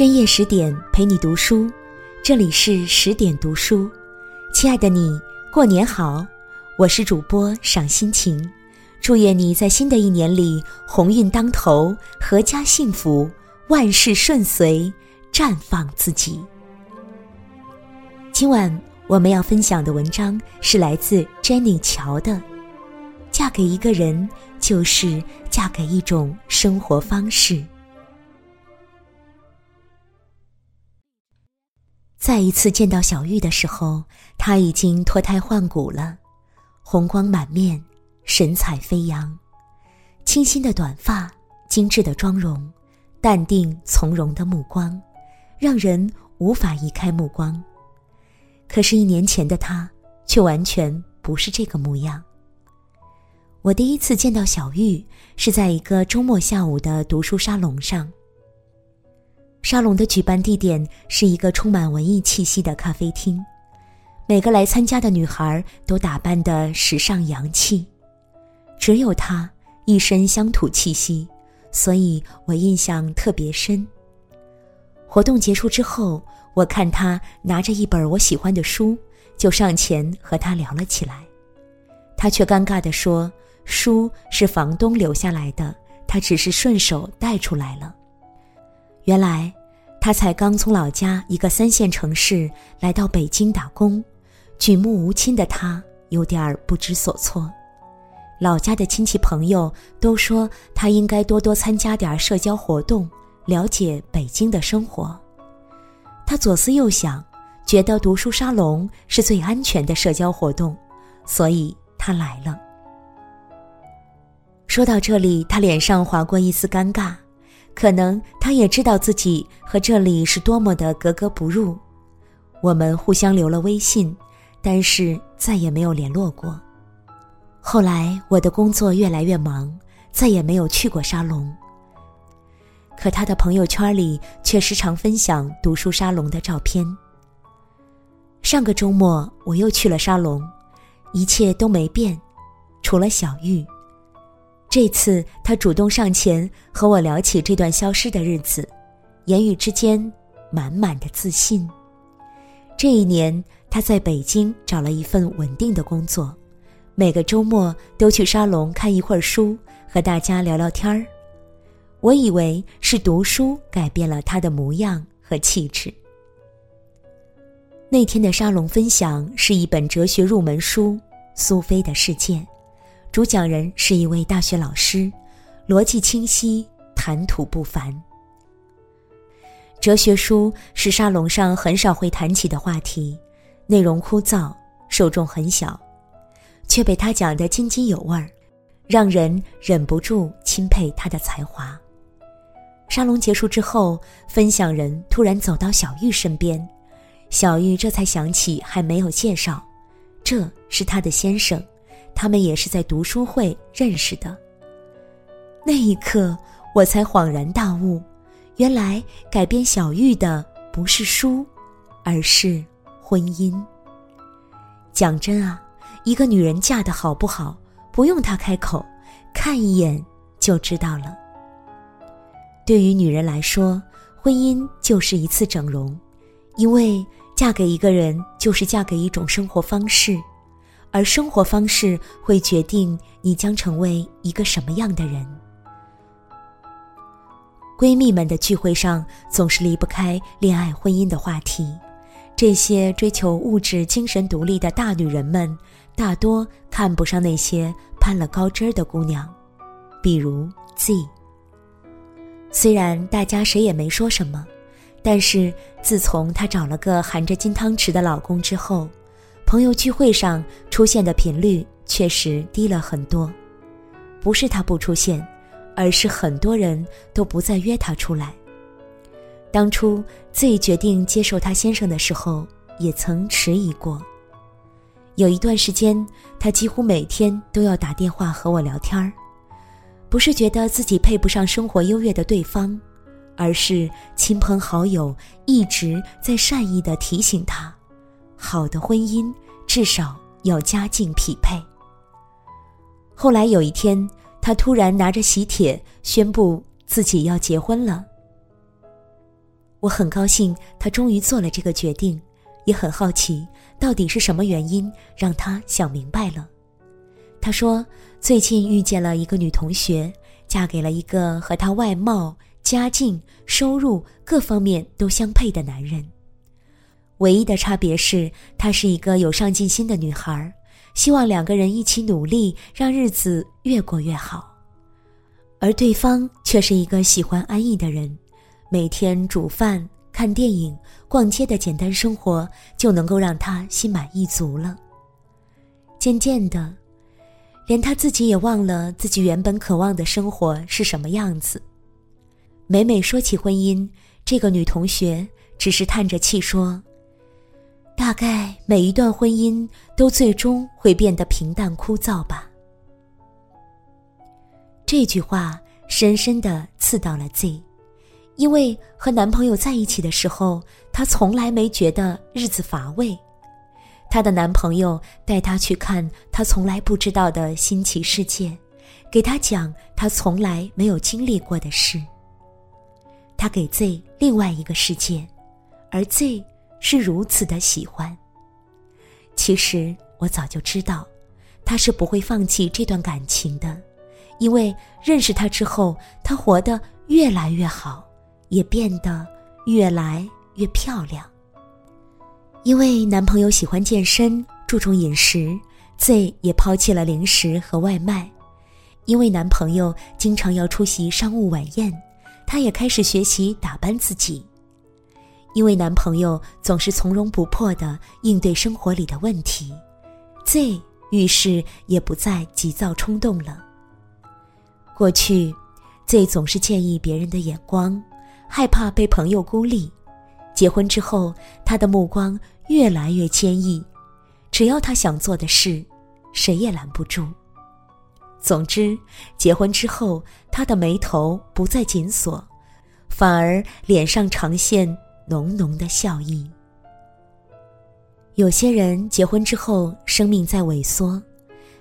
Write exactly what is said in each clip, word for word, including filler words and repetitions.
深夜十点陪你读书，这里是十点读书。亲爱的你，过年好，我是主播赏心情，祝愿你在新的一年里鸿运当头，阖家幸福，万事顺遂，绽放自己。今晚我们要分享的文章是来自 Jenny 乔的，嫁给一个人就是嫁给一种生活方式。再一次见到小玉的时候，她已经脱胎换骨了，红光满面，神采飞扬，清新的短发，精致的妆容，淡定从容的目光，让人无法移开目光。可是一年前的她却完全不是这个模样。我第一次见到小玉是在一个周末下午的读书沙龙上，沙龙的举办地点是一个充满文艺气息的咖啡厅，每个来参加的女孩都打扮得时尚洋气，只有她一身乡土气息，所以我印象特别深。活动结束之后，我看她拿着一本我喜欢的书，就上前和她聊了起来。她却尴尬地说，书是房东留下来的，她只是顺手带出来了。原来他才刚从老家一个三线城市来到北京打工，举目无亲的他有点不知所措。老家的亲戚朋友都说他应该多多参加点社交活动，了解北京的生活。他左思右想，觉得读书沙龙是最安全的社交活动，所以他来了。说到这里，他脸上划过一丝尴尬，可能他也知道自己和这里是多么的格格不入。我们互相留了微信，但是再也没有联络过。后来我的工作越来越忙，再也没有去过沙龙。可他的朋友圈里却时常分享读书沙龙的照片。上个周末我又去了沙龙，一切都没变，除了小玉。这次他主动上前和我聊起这段消失的日子，言语之间满满的自信。这一年他在北京找了一份稳定的工作，每个周末都去沙龙看一会儿书，和大家聊聊天儿。我以为是读书改变了他的模样和气质。那天的沙龙分享是一本哲学入门书《苏菲的世界》，主讲人是一位大学老师，逻辑清晰，谈吐不凡。哲学书是沙龙上很少会谈起的话题，内容枯燥，受众很小，却被他讲得津津有味，让人忍不住钦佩他的才华。沙龙结束之后，分享人突然走到小玉身边，小玉这才想起还没有介绍，这是他的先生，他们也是在读书会认识的。那一刻我才恍然大悟，原来改变小玉的不是书，而是婚姻。讲真啊，一个女人嫁得好不好，不用她开口，看一眼就知道了。对于女人来说，婚姻就是一次整容，因为嫁给一个人就是嫁给一种生活方式，而生活方式会决定你将成为一个什么样的人。闺蜜们的聚会上总是离不开恋爱婚姻的话题，这些追求物质精神独立的大女人们大多看不上那些攀了高枝的姑娘，比如 Z。 虽然大家谁也没说什么，但是自从她找了个含着金汤匙的老公之后，朋友聚会上出现的频率确实低了很多，不是他不出现，而是很多人都不再约他出来。当初Z决定接受他先生的时候，也曾迟疑过。有一段时间，他几乎每天都要打电话和我聊天，不是觉得自己配不上生活优越的对方，而是亲朋好友一直在善意地提醒他，好的婚姻至少要家境匹配。后来有一天，他突然拿着喜帖宣布自己要结婚了。我很高兴他终于做了这个决定，也很好奇到底是什么原因让他想明白了。他说最近遇见了一个女同学，嫁给了一个和他外貌、家境、收入各方面都相配的男人，唯一的差别是她是一个有上进心的女孩，希望两个人一起努力，让日子越过越好。而对方却是一个喜欢安逸的人，每天煮饭、看电影、逛街的简单生活就能够让他心满意足了。渐渐的，连他自己也忘了自己原本渴望的生活是什么样子。每每说起婚姻，这个女同学只是叹着气说，大概每一段婚姻都最终会变得平淡枯燥吧。这句话深深地刺到了 Z， 因为和男朋友在一起的时候，她从来没觉得日子乏味。她的男朋友带她去看她从来不知道的新奇世界，给她讲她从来没有经历过的事。她给 Z 另外一个世界，而 Z 是如此的喜欢。其实我早就知道，她是不会放弃这段感情的，因为认识他之后，他活得越来越好，也变得越来越漂亮。因为男朋友喜欢健身，注重饮食， Z 也抛弃了零食和外卖。因为男朋友经常要出席商务晚宴，他也开始学习打扮自己。因为男朋友总是从容不迫地应对生活里的问题， Z 遇事也不再急躁冲动了。过去 Z 总是介意别人的眼光，害怕被朋友孤立。结婚之后，他的目光越来越坚毅，只要他想做的事，谁也拦不住。总之，结婚之后，他的眉头不再紧锁，反而脸上常现浓浓的笑意。有些人结婚之后，生命在萎缩，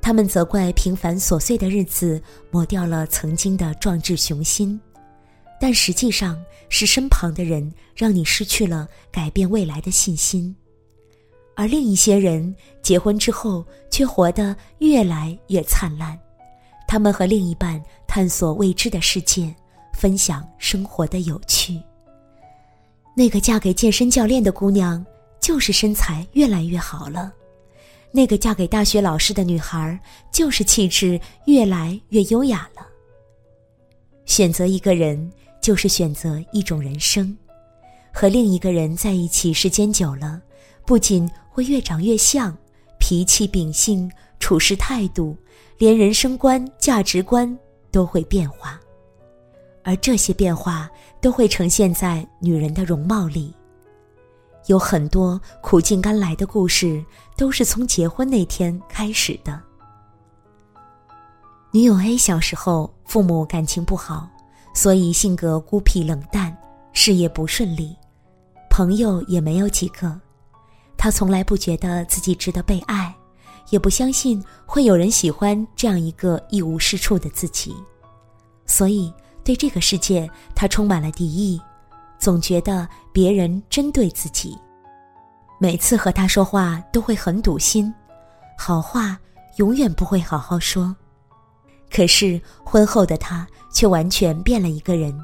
他们责怪平凡琐碎的日子抹掉了曾经的壮志雄心，但实际上是身旁的人让你失去了改变未来的信心。而另一些人结婚之后却活得越来越灿烂，他们和另一半探索未知的世界，分享生活的有趣。那个嫁给健身教练的姑娘就是身材越来越好了，那个嫁给大学老师的女孩就是气质越来越优雅了。选择一个人就是选择一种人生，和另一个人在一起时间久了，不仅会越长越像，脾气秉性、处事态度，连人生观、价值观都会变化，而这些变化都会呈现在女人的容貌里。有很多苦尽甘来的故事都是从结婚那天开始的。女友 A 小时候父母感情不好，所以性格孤僻冷淡，事业不顺利，朋友也没有几个。她从来不觉得自己值得被爱，也不相信会有人喜欢这样一个一无是处的自己，所以对这个世界她充满了敌意，总觉得别人针对自己。每次和他说话都会很堵心，好话永远不会好好说。可是婚后的他却完全变了一个人，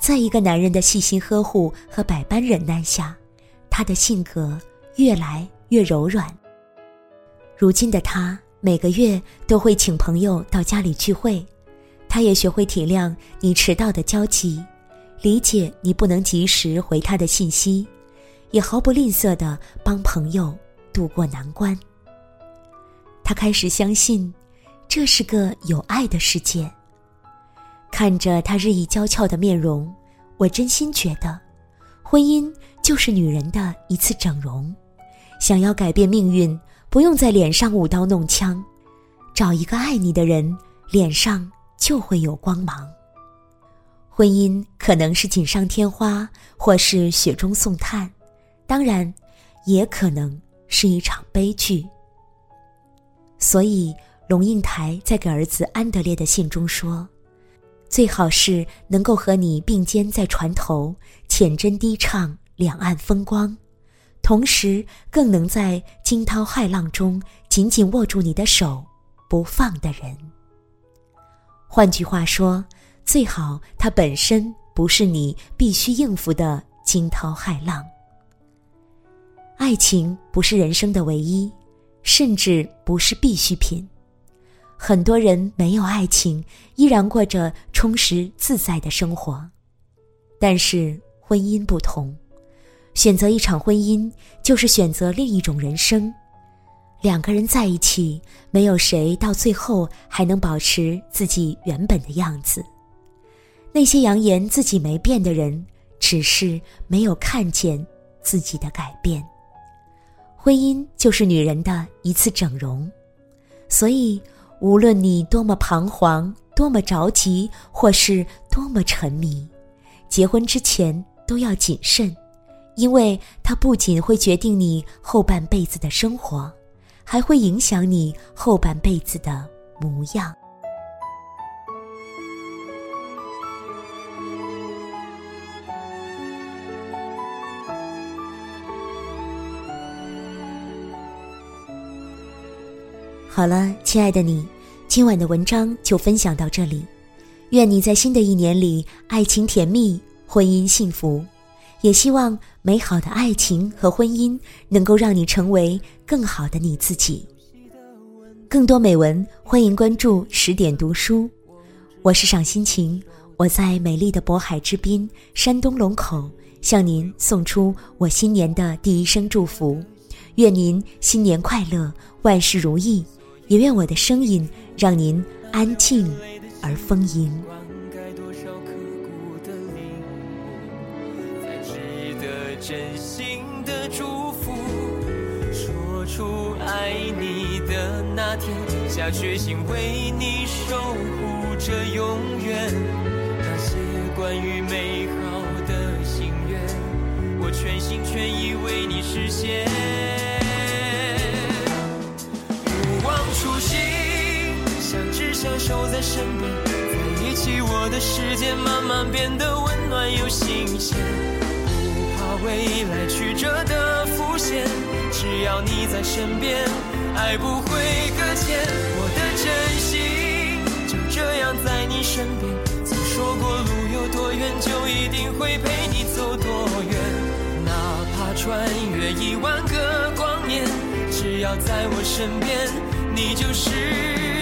在一个男人的细心呵护和百般忍耐下，他的性格越来越柔软。如今的他每个月都会请朋友到家里聚会，他也学会体谅你迟到的交集，理解你不能及时回他的信息，也毫不吝啬地帮朋友度过难关。他开始相信这是个有爱的世界。看着他日益娇俏的面容，我真心觉得婚姻就是女人的一次整容。想要改变命运，不用在脸上舞刀弄枪，找一个爱你的人，脸上就会有光芒。婚姻可能是锦上添花，或是雪中送炭，当然也可能是一场悲剧。所以龙应台在给儿子安德烈的信中说，最好是能够和你并肩在船头，浅斟低唱两岸风光，同时更能在惊涛骇浪中紧紧握住你的手不放的人。换句话说，最好它本身不是你必须应付的惊涛骇浪。爱情不是人生的唯一，甚至不是必需品。很多人没有爱情，依然过着充实自在的生活。但是婚姻不同，选择一场婚姻就是选择另一种人生。两个人在一起，没有谁到最后还能保持自己原本的样子。那些扬言自己没变的人，只是没有看见自己的改变。婚姻就是女人的一次整容，所以无论你多么彷徨，多么着急，或是多么沉迷，结婚之前都要谨慎，因为它不仅会决定你后半辈子的生活，还会影响你后半辈子的模样。好了，亲爱的你，今晚的文章就分享到这里。愿你在新的一年里，爱情甜蜜，婚姻幸福。也希望美好的爱情和婚姻能够让你成为更好的你自己。更多美文，欢迎关注十点读书。我是赏心情，我在美丽的渤海之滨，山东龙口，向您送出我新年的第一声祝福。愿您新年快乐，万事如意，也愿我的声音让您安静而丰盈。真心的祝福，说出爱你的那天，下决心为你守护着永远。那些关于美好的心愿，我全心全意为你实现。不忘初心，相知相守在身边，在一起我的世界慢慢变得温暖又新鲜。未来曲折的浮现，只要你在身边，爱不会搁浅。我的真心就这样在你身边，曾说过路有多远，就一定会陪你走多远。哪怕穿越一万个光年，只要在我身边，你就是